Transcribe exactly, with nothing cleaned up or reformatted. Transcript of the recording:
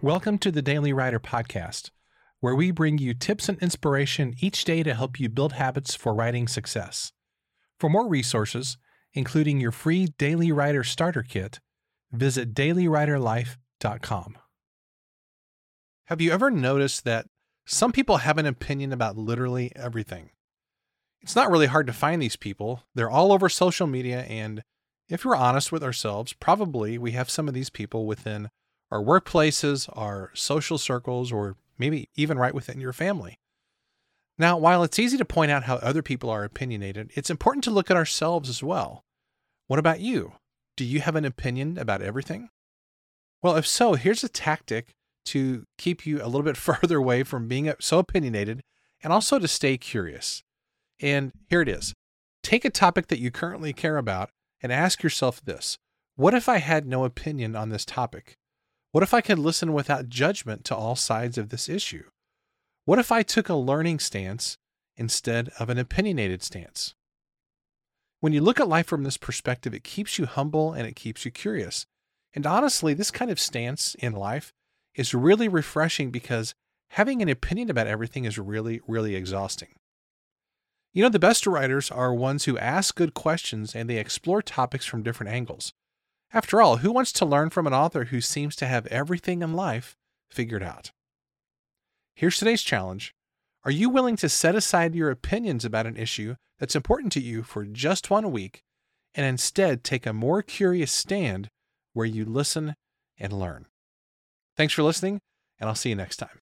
Welcome to the Daily Writer Podcast, where we bring you tips and inspiration each day to help you build habits for writing success. For more resources, including your free Daily Writer Starter Kit, visit daily writer life dot com. Have you ever noticed that some people have an opinion about literally everything? It's not really hard to find these people. They're all over social media, and if we're honest with ourselves, probably we have some of these people within our workplaces, our social circles, or maybe even right within your family. Now, while it's easy to point out how other people are opinionated, it's important to look at ourselves as well. What about you? Do you have an opinion about everything? Well, if so, here's a tactic to keep you a little bit further away from being so opinionated and also to stay curious. And here it is. Take a topic that you currently care about and ask yourself this: what if I had no opinion on this topic? What if I could listen without judgment to all sides of this issue? What if I took a learning stance instead of an opinionated stance? When you look at life from this perspective, it keeps you humble and it keeps you curious. And honestly, this kind of stance in life is really refreshing because having an opinion about everything is really, really exhausting. You know, the best writers are ones who ask good questions and they explore topics from different angles. After all, who wants to learn from an author who seems to have everything in life figured out? Here's today's challenge. Are you willing to set aside your opinions about an issue that's important to you for just one week and instead take a more curious stand where you listen and learn? Thanks for listening, and I'll see you next time.